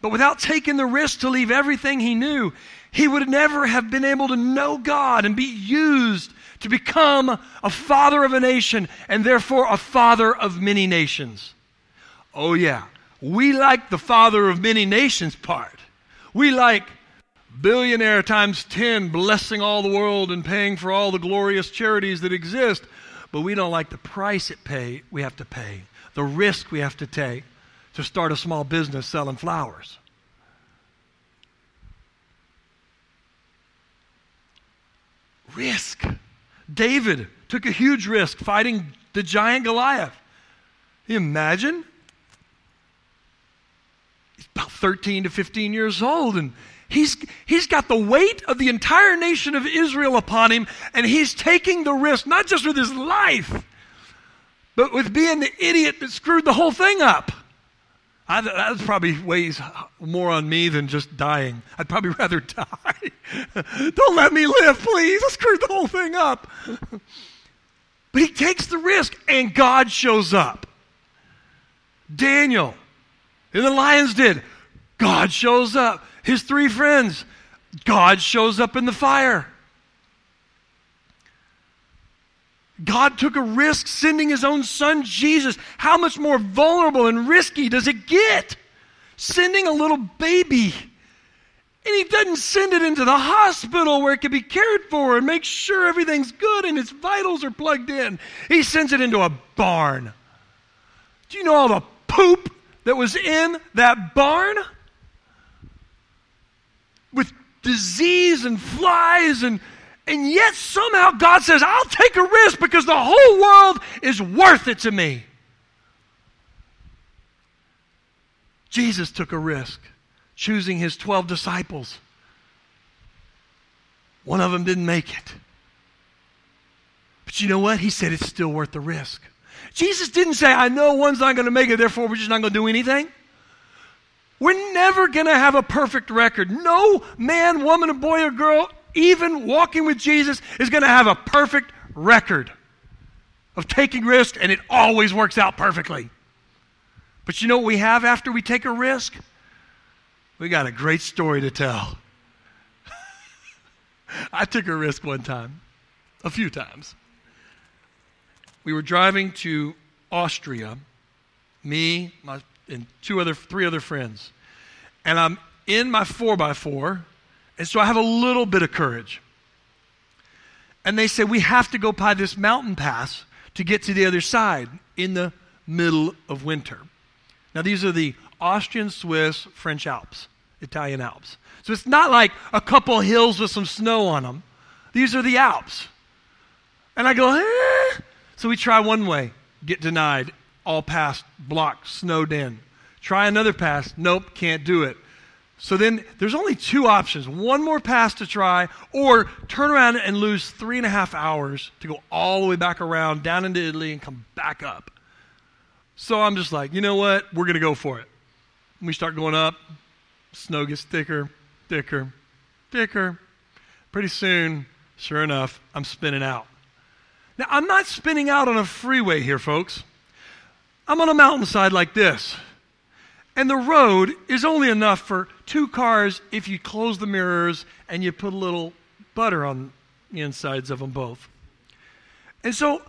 But without taking the risk to leave everything he knew, he would never have been able to know God and be used to become a father of a nation and therefore a father of many nations. Oh yeah, we like the father of many nations part. We like billionaire times ten blessing all the world and paying for all the glorious charities that exist, but we don't like the price it pay we have to pay, the risk we have to take to start a small business selling flowers. Risk. David took a huge risk fighting the giant Goliath. Can you imagine? He's about thirteen to fifteen years old, and he's he's got the weight of the entire nation of Israel upon him, and he's taking the risk, not just with his life, but with being the idiot that screwed the whole thing up. I, that probably weighs more on me than just dying. I'd probably rather die. Don't let me live, please. I screwed the whole thing up. But he takes the risk, and God shows up. Daniel, and the lions did. God shows up. His three friends, God shows up in the fire. God took a risk sending his own son, Jesus. How much more vulnerable and risky does it get? Sending a little baby. And he doesn't send it into the hospital where it can be cared for and make sure everything's good and its vitals are plugged in. He sends it into a barn. Do you know all the poop that was in that barn? With disease and flies and And yet somehow God says, I'll take a risk because the whole world is worth it to me. Jesus took a risk, choosing his twelve disciples. One of them didn't make it. But you know what? He said it's still worth the risk. Jesus didn't say, I know one's not going to make it, therefore we're just not going to do anything. We're never going to have a perfect record. No man, woman, or boy, or girl, even walking with Jesus, is going to have a perfect record of taking risks, and it always works out perfectly. But you know what we have after we take a risk? We got a great story to tell. I took a risk one time, a few times. We were driving to Austria, me, my, and two other, three other friends, and I'm in my four by four. And so I have a little bit of courage. And they said, we have to go by this mountain pass to get to the other side in the middle of winter. Now, these are the Austrian, Swiss, French Alps, Italian Alps. So it's not like a couple hills with some snow on them. These are the Alps. And I go, eh. So we try one way, get denied, all passed, blocked, snowed in. Try another pass, nope, can't do it. So then there's only two options, one more pass to try, or turn around and lose three and a half hours to go all the way back around, down into Italy, and come back up. So I'm just like, you know what? We're going to go for it. And we start going up. Snow gets thicker, thicker, thicker. Pretty soon, sure enough, I'm spinning out. Now, I'm not spinning out on a freeway here, folks. I'm on a mountainside like this. And the road is only enough for two cars if you close the mirrors and you put a little butter on the insides of them both. And so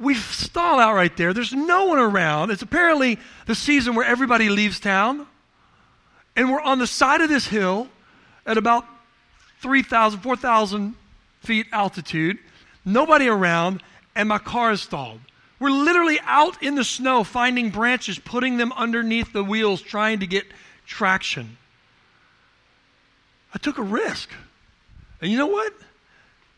we stall out right there. There's no one around. It's apparently the season where everybody leaves town. And we're on the side of this hill at about three thousand, four thousand feet altitude. Nobody around, and my car is stalled. We're literally out in the snow finding branches, putting them underneath the wheels, trying to get traction. I took a risk. And you know what?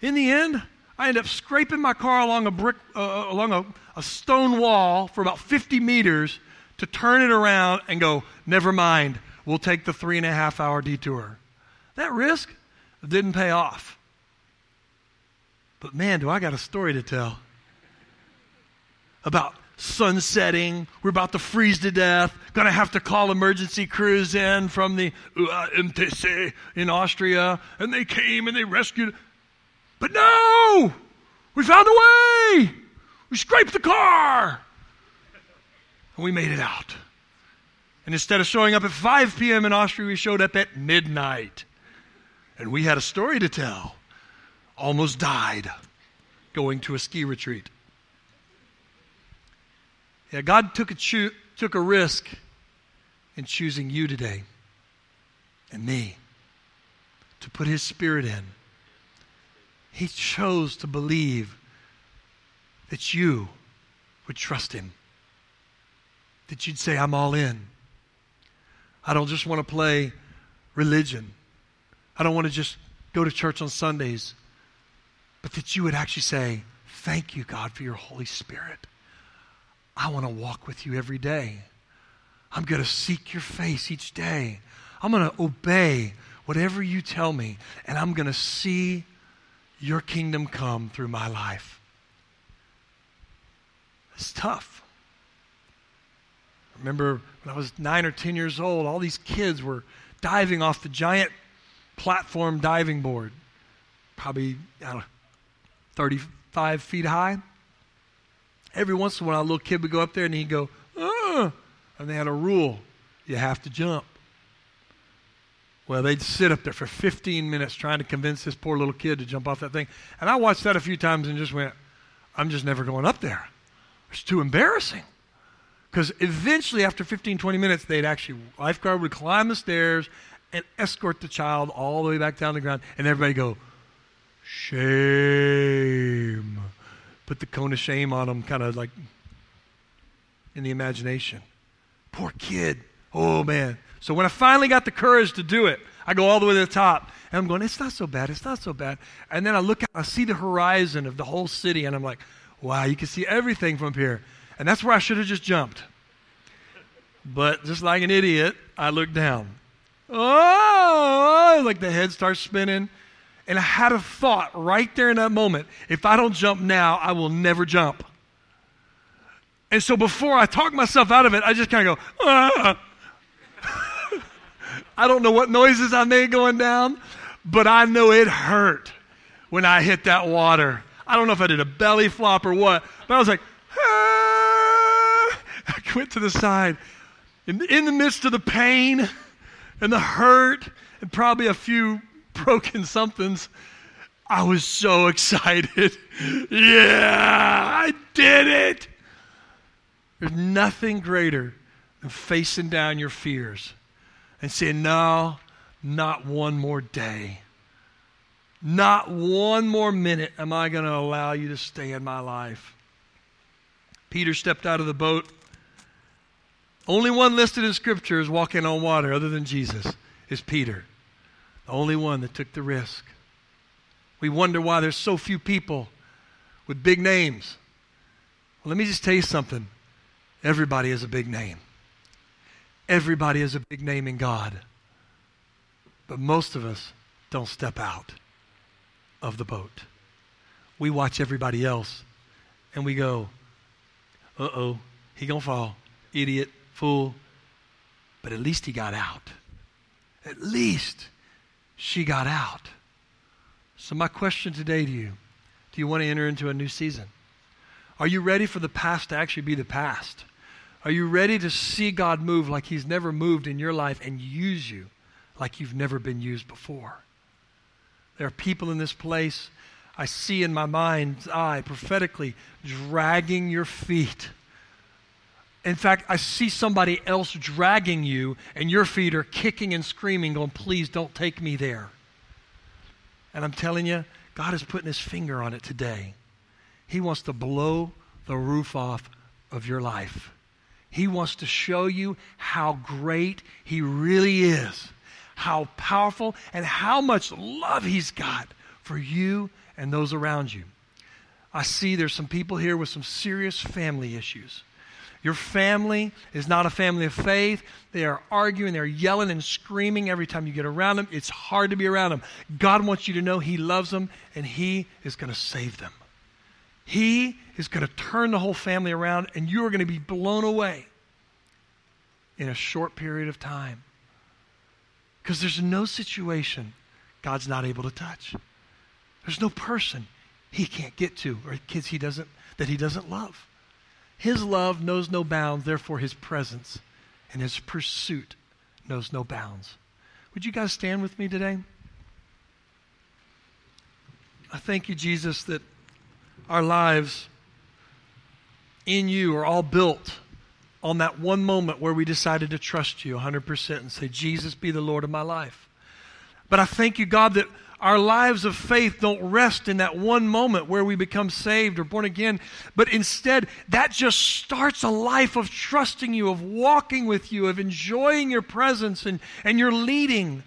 In the end, I ended up scraping my car along a brick, uh, along a, a stone wall for about fifty meters to turn it around and go, never mind, we'll take the three and a half hour detour. That risk didn't pay off. But man, do I got a story to tell. About sun setting, we're about to freeze to death, gonna have to call emergency crews in from the U A M T C in Austria, and they came and they rescued. But no! We found a way! We scraped the car! And we made it out. And instead of showing up at five p.m. in Austria, we showed up at midnight. And we had a story to tell. Almost died going to a ski retreat. Yeah, God took a, cho- took a risk in choosing you today and me to put his spirit in. He chose to believe that you would trust him, that you'd say, I'm all in. I don't just want to play religion. I don't want to just go to church on Sundays, but that you would actually say, thank you, God, for your Holy Spirit. I want to walk with you every day. I'm going to seek your face each day. I'm going to obey whatever you tell me, and I'm going to see your kingdom come through my life. It's tough. I remember when I was nine or ten years old, all these kids were diving off the giant platform diving board, probably, I don't know, thirty-five feet high. every once in a while, a little kid would go up there and he'd go, oh, and they had a rule. You have to jump. Well, they'd sit up there for fifteen minutes trying to convince this poor little kid to jump off that thing. And I watched that a few times and just went, I'm just never going up there. It's too embarrassing. Because eventually, after fifteen, twenty minutes, they'd actually, lifeguard would climb the stairs and escort the child all the way back down the ground. And everybody go, shame. Put the cone of shame on them, kind of like in the imagination. Poor kid. Oh, man. So when I finally got the courage to do it, I go all the way to the top. And I'm going, it's not so bad. It's not so bad. And then I look out, I see the horizon of the whole city. And I'm like, wow, you can see everything from up here. And that's where I should have just jumped. But just like an idiot, I looked down. Oh, like the head starts spinning. And I had a thought right there in that moment. If I don't jump now, I will never jump. And so before I talk myself out of it, I just kind of go, ah. I don't know what noises I made going down, but I know it hurt when I hit that water. I don't know if I did a belly flop or what, but I was like, ah. I went to the side. In, in the midst of the pain and the hurt and probably a few broken somethings, I was so excited. Yeah, I did it. There's nothing greater than facing down your fears and saying, no, not one more day. Not one more minute am I going to allow you to stay in my life. Peter stepped out of the boat. Only one listed in Scripture is walking on water other than Jesus is Peter. The only one that took the risk. We wonder why there's so few people with big names. Well, let me just tell you something. Everybody is a big name. Everybody is a big name in God. But most of us don't step out of the boat. We watch everybody else and we go, uh-oh, he gonna fall. Idiot, fool. But at least he got out. At least she got out. So my question today to you, do you want to enter into a new season? Are you ready for the past to actually be the past? Are you ready to see God move like he's never moved in your life and use you like you've never been used before? There are people in this place I see in my mind's eye prophetically dragging your feet. In fact, I see somebody else dragging you and your feet are kicking and screaming going, please don't take me there. And I'm telling you, God is putting his finger on it today. He wants to blow the roof off of your life. He wants to show you how great he really is, how powerful, and how much love he's got for you and those around you. I see there's some people here with some serious family issues. Your family is not a family of faith. They are arguing, they're yelling and screaming every time you get around them. It's hard to be around them. God wants you to know he loves them, and he is going to save them. He is going to turn the whole family around, and you are going to be blown away in a short period of time. Because there's no situation God's not able to touch. There's no person he can't get to, or kids he doesn't that he doesn't love. His love knows no bounds, therefore his presence and his pursuit knows no bounds. Would you guys stand with me today? I thank you, Jesus, that our lives in you are all built on that one moment where we decided to trust you one hundred percent and say, Jesus, be the Lord of my life. But I thank you, God, that our lives of faith don't rest in that one moment where we become saved or born again, but instead that just starts a life of trusting you, of walking with you, of enjoying your presence and, and your leading,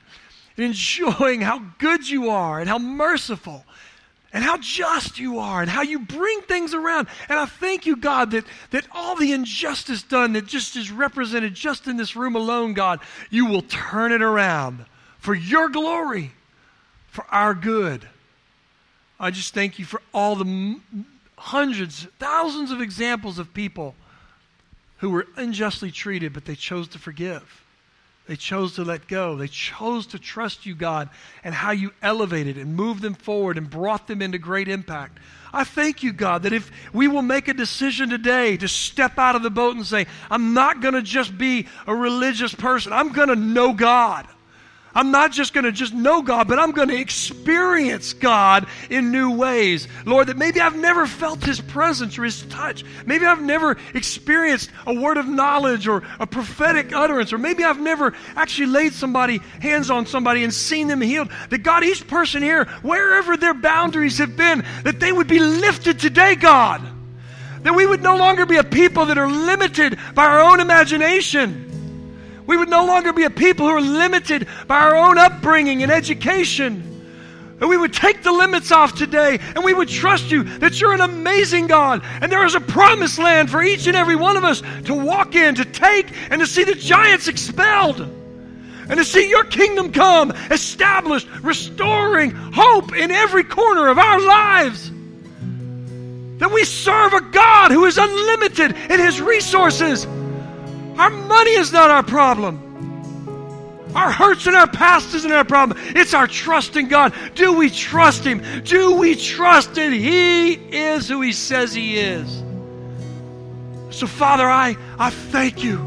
and enjoying how good you are and how merciful and how just you are and how you bring things around. And I thank you, God, that, that all the injustice done that just is represented just in this room alone, God, you will turn it around for your glory, for our good. I just thank you for all the m- hundreds, thousands of examples of people who were unjustly treated, but they chose to forgive. They chose to let go. They chose to trust you, God, and how you elevated and moved them forward and brought them into great impact. I thank you, God, that if we will make a decision today to step out of the boat and say, I'm not going to just be a religious person. I'm going to know God. I'm not just going to just know God, but I'm going to experience God in new ways. Lord, that maybe I've never felt His presence or His touch. Maybe I've never experienced a word of knowledge or a prophetic utterance, or maybe I've never actually laid somebody, hands on somebody and seen them healed. That God, each person here, wherever their boundaries have been, that they would be lifted today, God. That we would no longer be a people that are limited by our own imagination. We would no longer be a people who are limited by our own upbringing and education. And we would take the limits off today, and we would trust you that you're an amazing God, and there is a promised land for each and every one of us to walk in, to take, and to see the giants expelled, and to see your kingdom come, established, restoring hope in every corner of our lives. That we serve a God who is unlimited in His resources. Our money is not our problem. Our hurts and our past isn't our problem. It's our trust in God. Do we trust Him? Do we trust that He is who He says He is? So, Father, I, I thank you.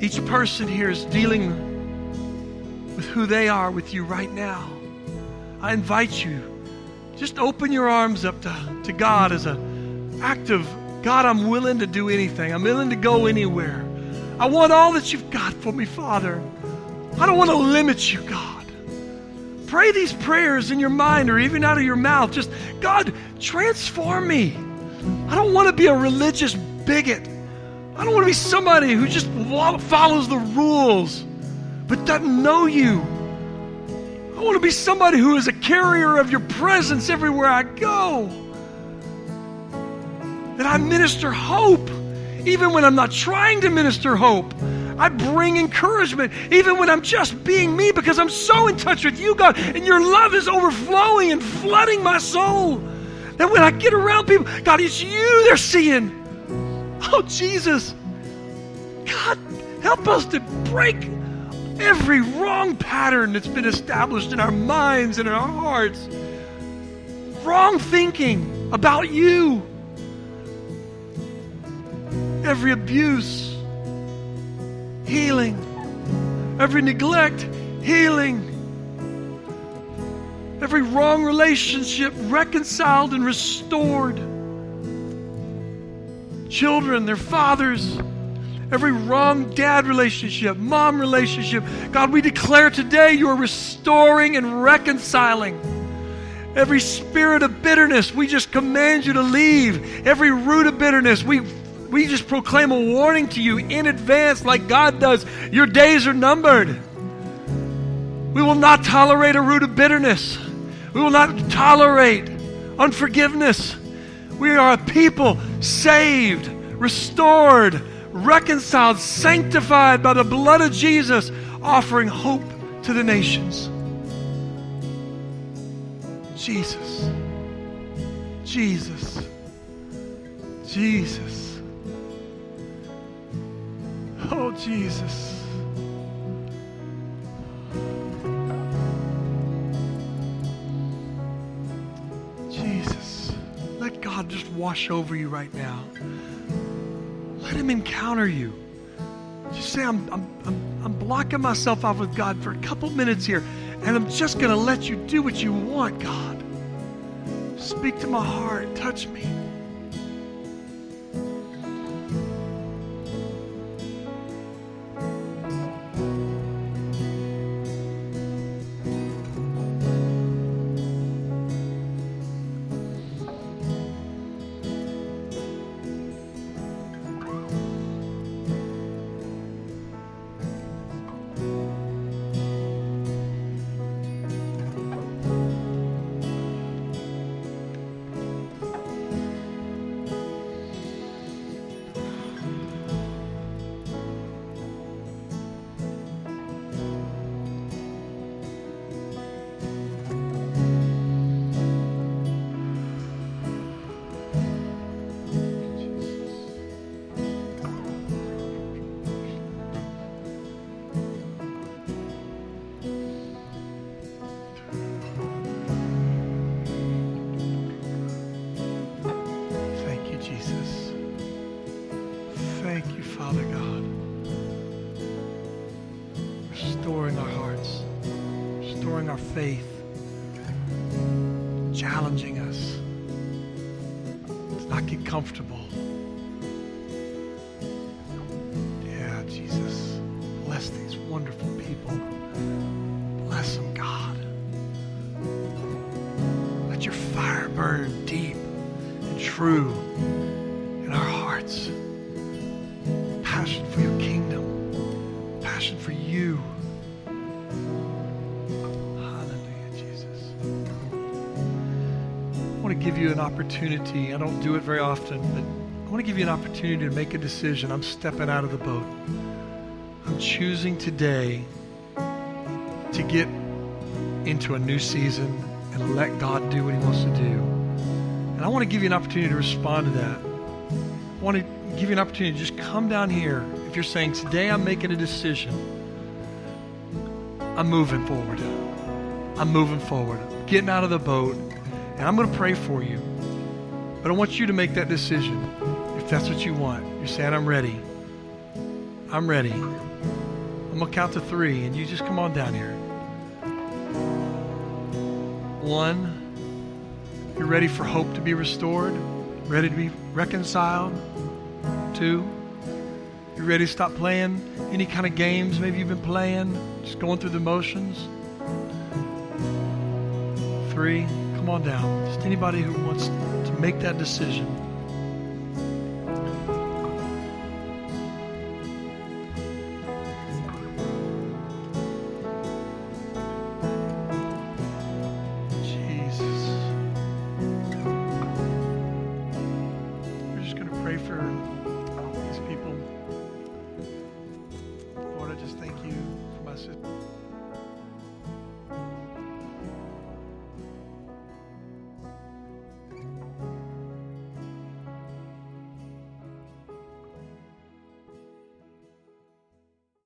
Each person here is dealing with who they are with you right now. I invite you, just open your arms up to, to God as an act of, God, I'm willing to do anything. I'm willing to go anywhere. I want all that you've got for me, Father. I don't want to limit you, God. Pray these prayers in your mind or even out of your mouth. Just, God, transform me. I don't want to be a religious bigot. I don't want to be somebody who just follows the rules but doesn't know you. I want to be somebody who is a carrier of your presence everywhere I go. That I minister hope, even when I'm not trying to minister hope. I bring encouragement, even when I'm just being me, because I'm so in touch with you, God, and your love is overflowing and flooding my soul. That when I get around people, God, it's you they're seeing. Oh, Jesus, God, help us to break every wrong pattern that's been established in our minds and in our hearts. Wrong thinking about you. Every abuse, healing. Every neglect, healing. Every wrong relationship, reconciled and restored. Children, their fathers. Every wrong dad relationship, mom relationship. God, we declare today you are restoring and reconciling. Every spirit of bitterness, we just command you to leave. Every root of bitterness, we We just proclaim a warning to you in advance, like God does. Your days are numbered. We will not tolerate a root of bitterness. We will not tolerate unforgiveness. We are a people saved, restored, reconciled, sanctified by the blood of Jesus, offering hope to the nations. Jesus. Jesus. Jesus. Oh, Jesus. Jesus. Let God just wash over you right now. Let Him encounter you. Just say, I'm, I'm, I'm, I'm blocking myself off with God for a couple minutes here, and I'm just going to let you do what you want, God. Speak to my heart. Touch me. growing our faith, challenging us to not get comfortable. Yeah, Jesus, bless these wonderful people. Bless them, God. Let your fire burn deep and true in our hearts. Passion for your kingdom, passion for you. Give you an opportunity. I don't do it very often, but I want to give you an opportunity to make a decision. I'm stepping out of the boat. I'm choosing today to get into a new season and let God do what he wants to do. And I want to give you an opportunity to respond to that. I want to give you an opportunity to just come down here. If you're saying, today I'm making a decision, I'm moving forward. I'm moving forward. Getting out of the boat. And I'm going to pray for you. But I want you to make that decision if that's what you want. You're saying, I'm ready. I'm ready. I'm going to count to three, and you just come on down here. One, you're ready for hope to be restored, ready to be reconciled. Two, you're ready to stop playing any kind of games maybe you've been playing, just going through the motions. Three, on down. Just anybody who wants to make that decision.